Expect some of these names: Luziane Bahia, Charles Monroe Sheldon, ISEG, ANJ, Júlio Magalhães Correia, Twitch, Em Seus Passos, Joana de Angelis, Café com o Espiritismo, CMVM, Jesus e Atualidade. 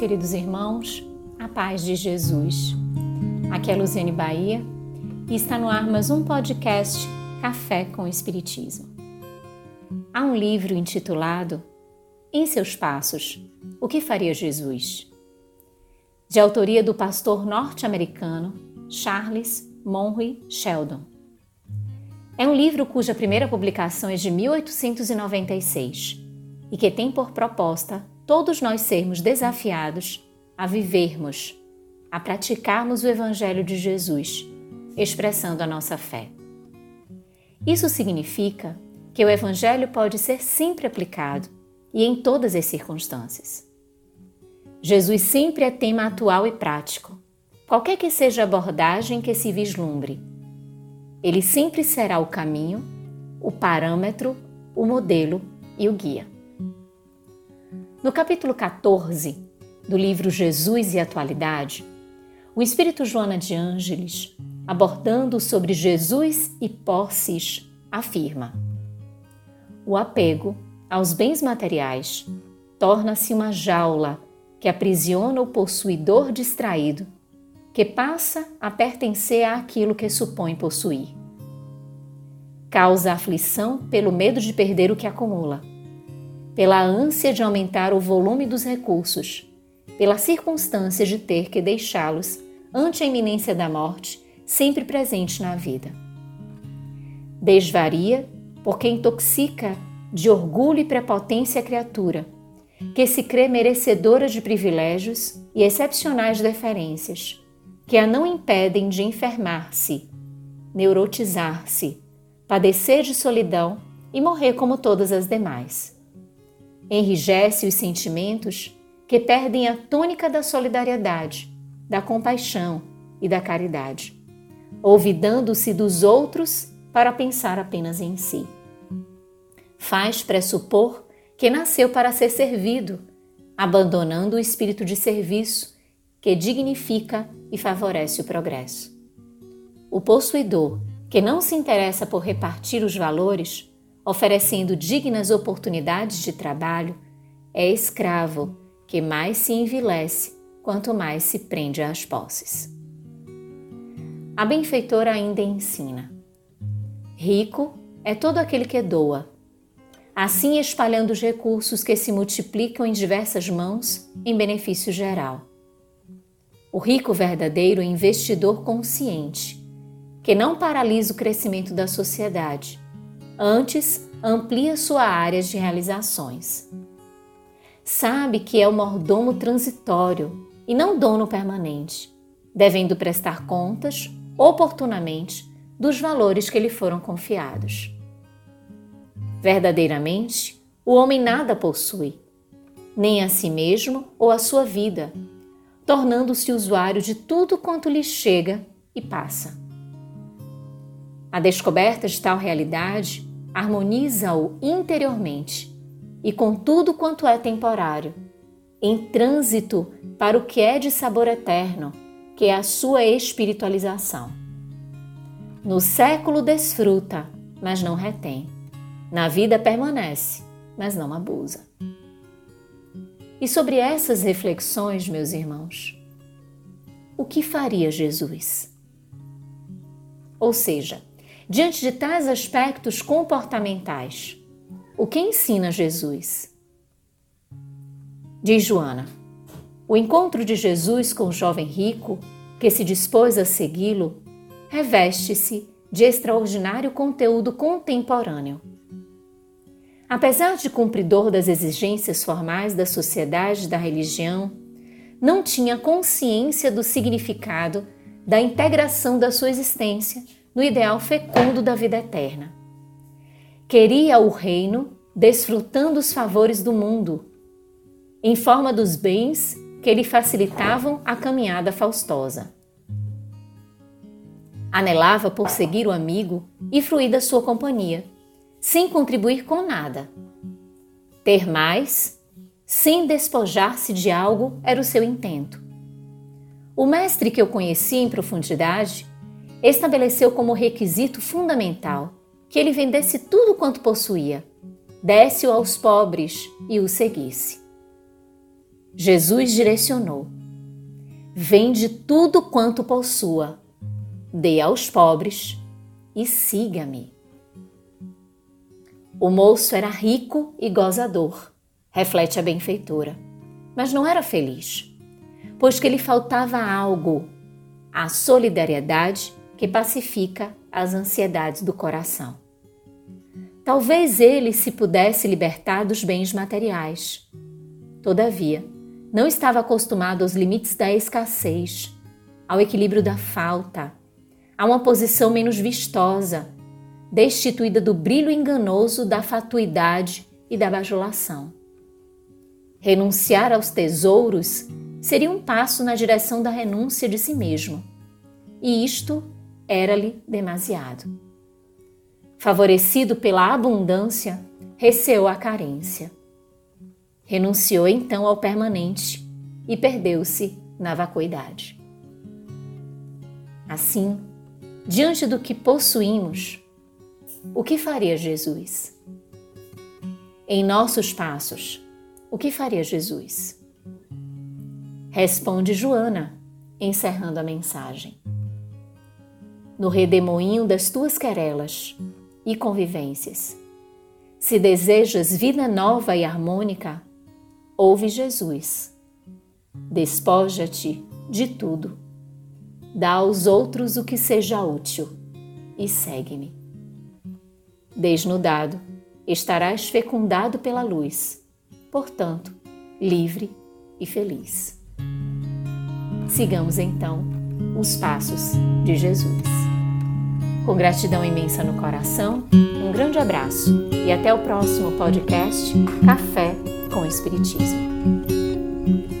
queridos irmãos, a paz de Jesus. Aqui é Luziane Bahia e está no ar mais um podcast Café com o Espiritismo. Há um livro intitulado Em Seus Passos, O que Faria Jesus? De autoria do pastor norte-americano Charles Monroe Sheldon. É um livro cuja primeira publicação é de 1896 e que tem por proposta todos nós sermos desafiados a vivermos, a praticarmos o Evangelho de Jesus, expressando a nossa fé. Isso significa que o Evangelho pode ser sempre aplicado e em todas as circunstâncias. Jesus sempre é tema atual e prático, qualquer que seja a abordagem que se vislumbre. Ele sempre será o caminho, o parâmetro, o modelo e o guia. No capítulo 14 do livro Jesus e Atualidade, o espírito Joana de Angelis, abordando sobre Jesus e posses, afirma: o apego aos bens materiais torna-se uma jaula que aprisiona o possuidor distraído, que passa a pertencer àquilo que supõe possuir. Causa aflição pelo medo de perder o que acumula, pela ânsia de aumentar o volume dos recursos, pela circunstância de ter que deixá-los ante a iminência da morte, sempre presente na vida. Desvaria porque intoxica de orgulho e prepotência a criatura, que se crê merecedora de privilégios e excepcionais deferências, que a não impedem de enfermar-se, neurotizar-se, padecer de solidão e morrer como todas as demais. Enrijece os sentimentos que perdem a tônica da solidariedade, da compaixão e da caridade, olvidando-se dos outros para pensar apenas em si. Faz pressupor que nasceu para ser servido, abandonando o espírito de serviço que dignifica e favorece o progresso. O possuidor, que não se interessa por repartir os valores, oferecendo dignas oportunidades de trabalho, é escravo, que mais se envilece quanto mais se prende às posses. A benfeitora ainda ensina: rico é todo aquele que doa, assim espalhando os recursos que se multiplicam em diversas mãos em benefício geral. O rico verdadeiro é investidor consciente, que não paralisa o crescimento da sociedade, antes amplia sua área de realizações. Sabe que é o mordomo transitório e não dono permanente, devendo prestar contas, oportunamente, dos valores que lhe foram confiados. Verdadeiramente, o homem nada possui, nem a si mesmo ou a sua vida, tornando-se usuário de tudo quanto lhe chega e passa. A descoberta de tal realidade harmoniza-o interiormente, e com tudo quanto é temporário, em trânsito para o que é de sabor eterno, que é a sua espiritualização. No século desfruta, mas não retém. Na vida permanece, mas não abusa. E sobre essas reflexões, meus irmãos, o que faria Jesus? Ou seja, diante de tais aspectos comportamentais, o que ensina Jesus? Diz Joana: o encontro de Jesus com o jovem rico, que se dispôs a segui-lo, reveste-se de extraordinário conteúdo contemporâneo. Apesar de cumpridor das exigências formais da sociedade e da religião, não tinha consciência do significado da integração da sua existência no ideal fecundo da vida eterna. Queria o reino, desfrutando os favores do mundo, em forma dos bens que lhe facilitavam a caminhada faustosa. Anelava por seguir o amigo e fruir da sua companhia, sem contribuir com nada. Ter mais, sem despojar-se de algo, era o seu intento. O mestre que eu conheci em profundidade estabeleceu como requisito fundamental que ele vendesse tudo quanto possuía, desse-o aos pobres e o seguisse. Jesus direcionou: vende tudo quanto possua, dê aos pobres e siga-me. O moço era rico e gozador, reflete a benfeitora, mas não era feliz, pois que lhe faltava algo, a solidariedade que pacifica as ansiedades do coração. Talvez ele se pudesse libertar dos bens materiais. Todavia, não estava acostumado aos limites da escassez, ao equilíbrio da falta, a uma posição menos vistosa, destituída do brilho enganoso da fatuidade e da bajulação. Renunciar aos tesouros seria um passo na direção da renúncia de si mesmo, e isto era-lhe demasiado. Favorecido pela abundância, receou a carência. Renunciou então ao permanente e perdeu-se na vacuidade. Assim, diante do que possuímos, o que faria Jesus? Em nossos passos, o que faria Jesus? Responde Joana, encerrando a mensagem. No redemoinho das tuas querelas e convivências, se desejas vida nova e harmônica, ouve Jesus. Despoja-te de tudo. Dá aos outros o que seja útil e segue-me. Desnudado, estarás fecundado pela luz, portanto, livre e feliz. Sigamos então os passos de Jesus. Com gratidão imensa no coração, um grande abraço e até o próximo podcast Café com o Espiritismo.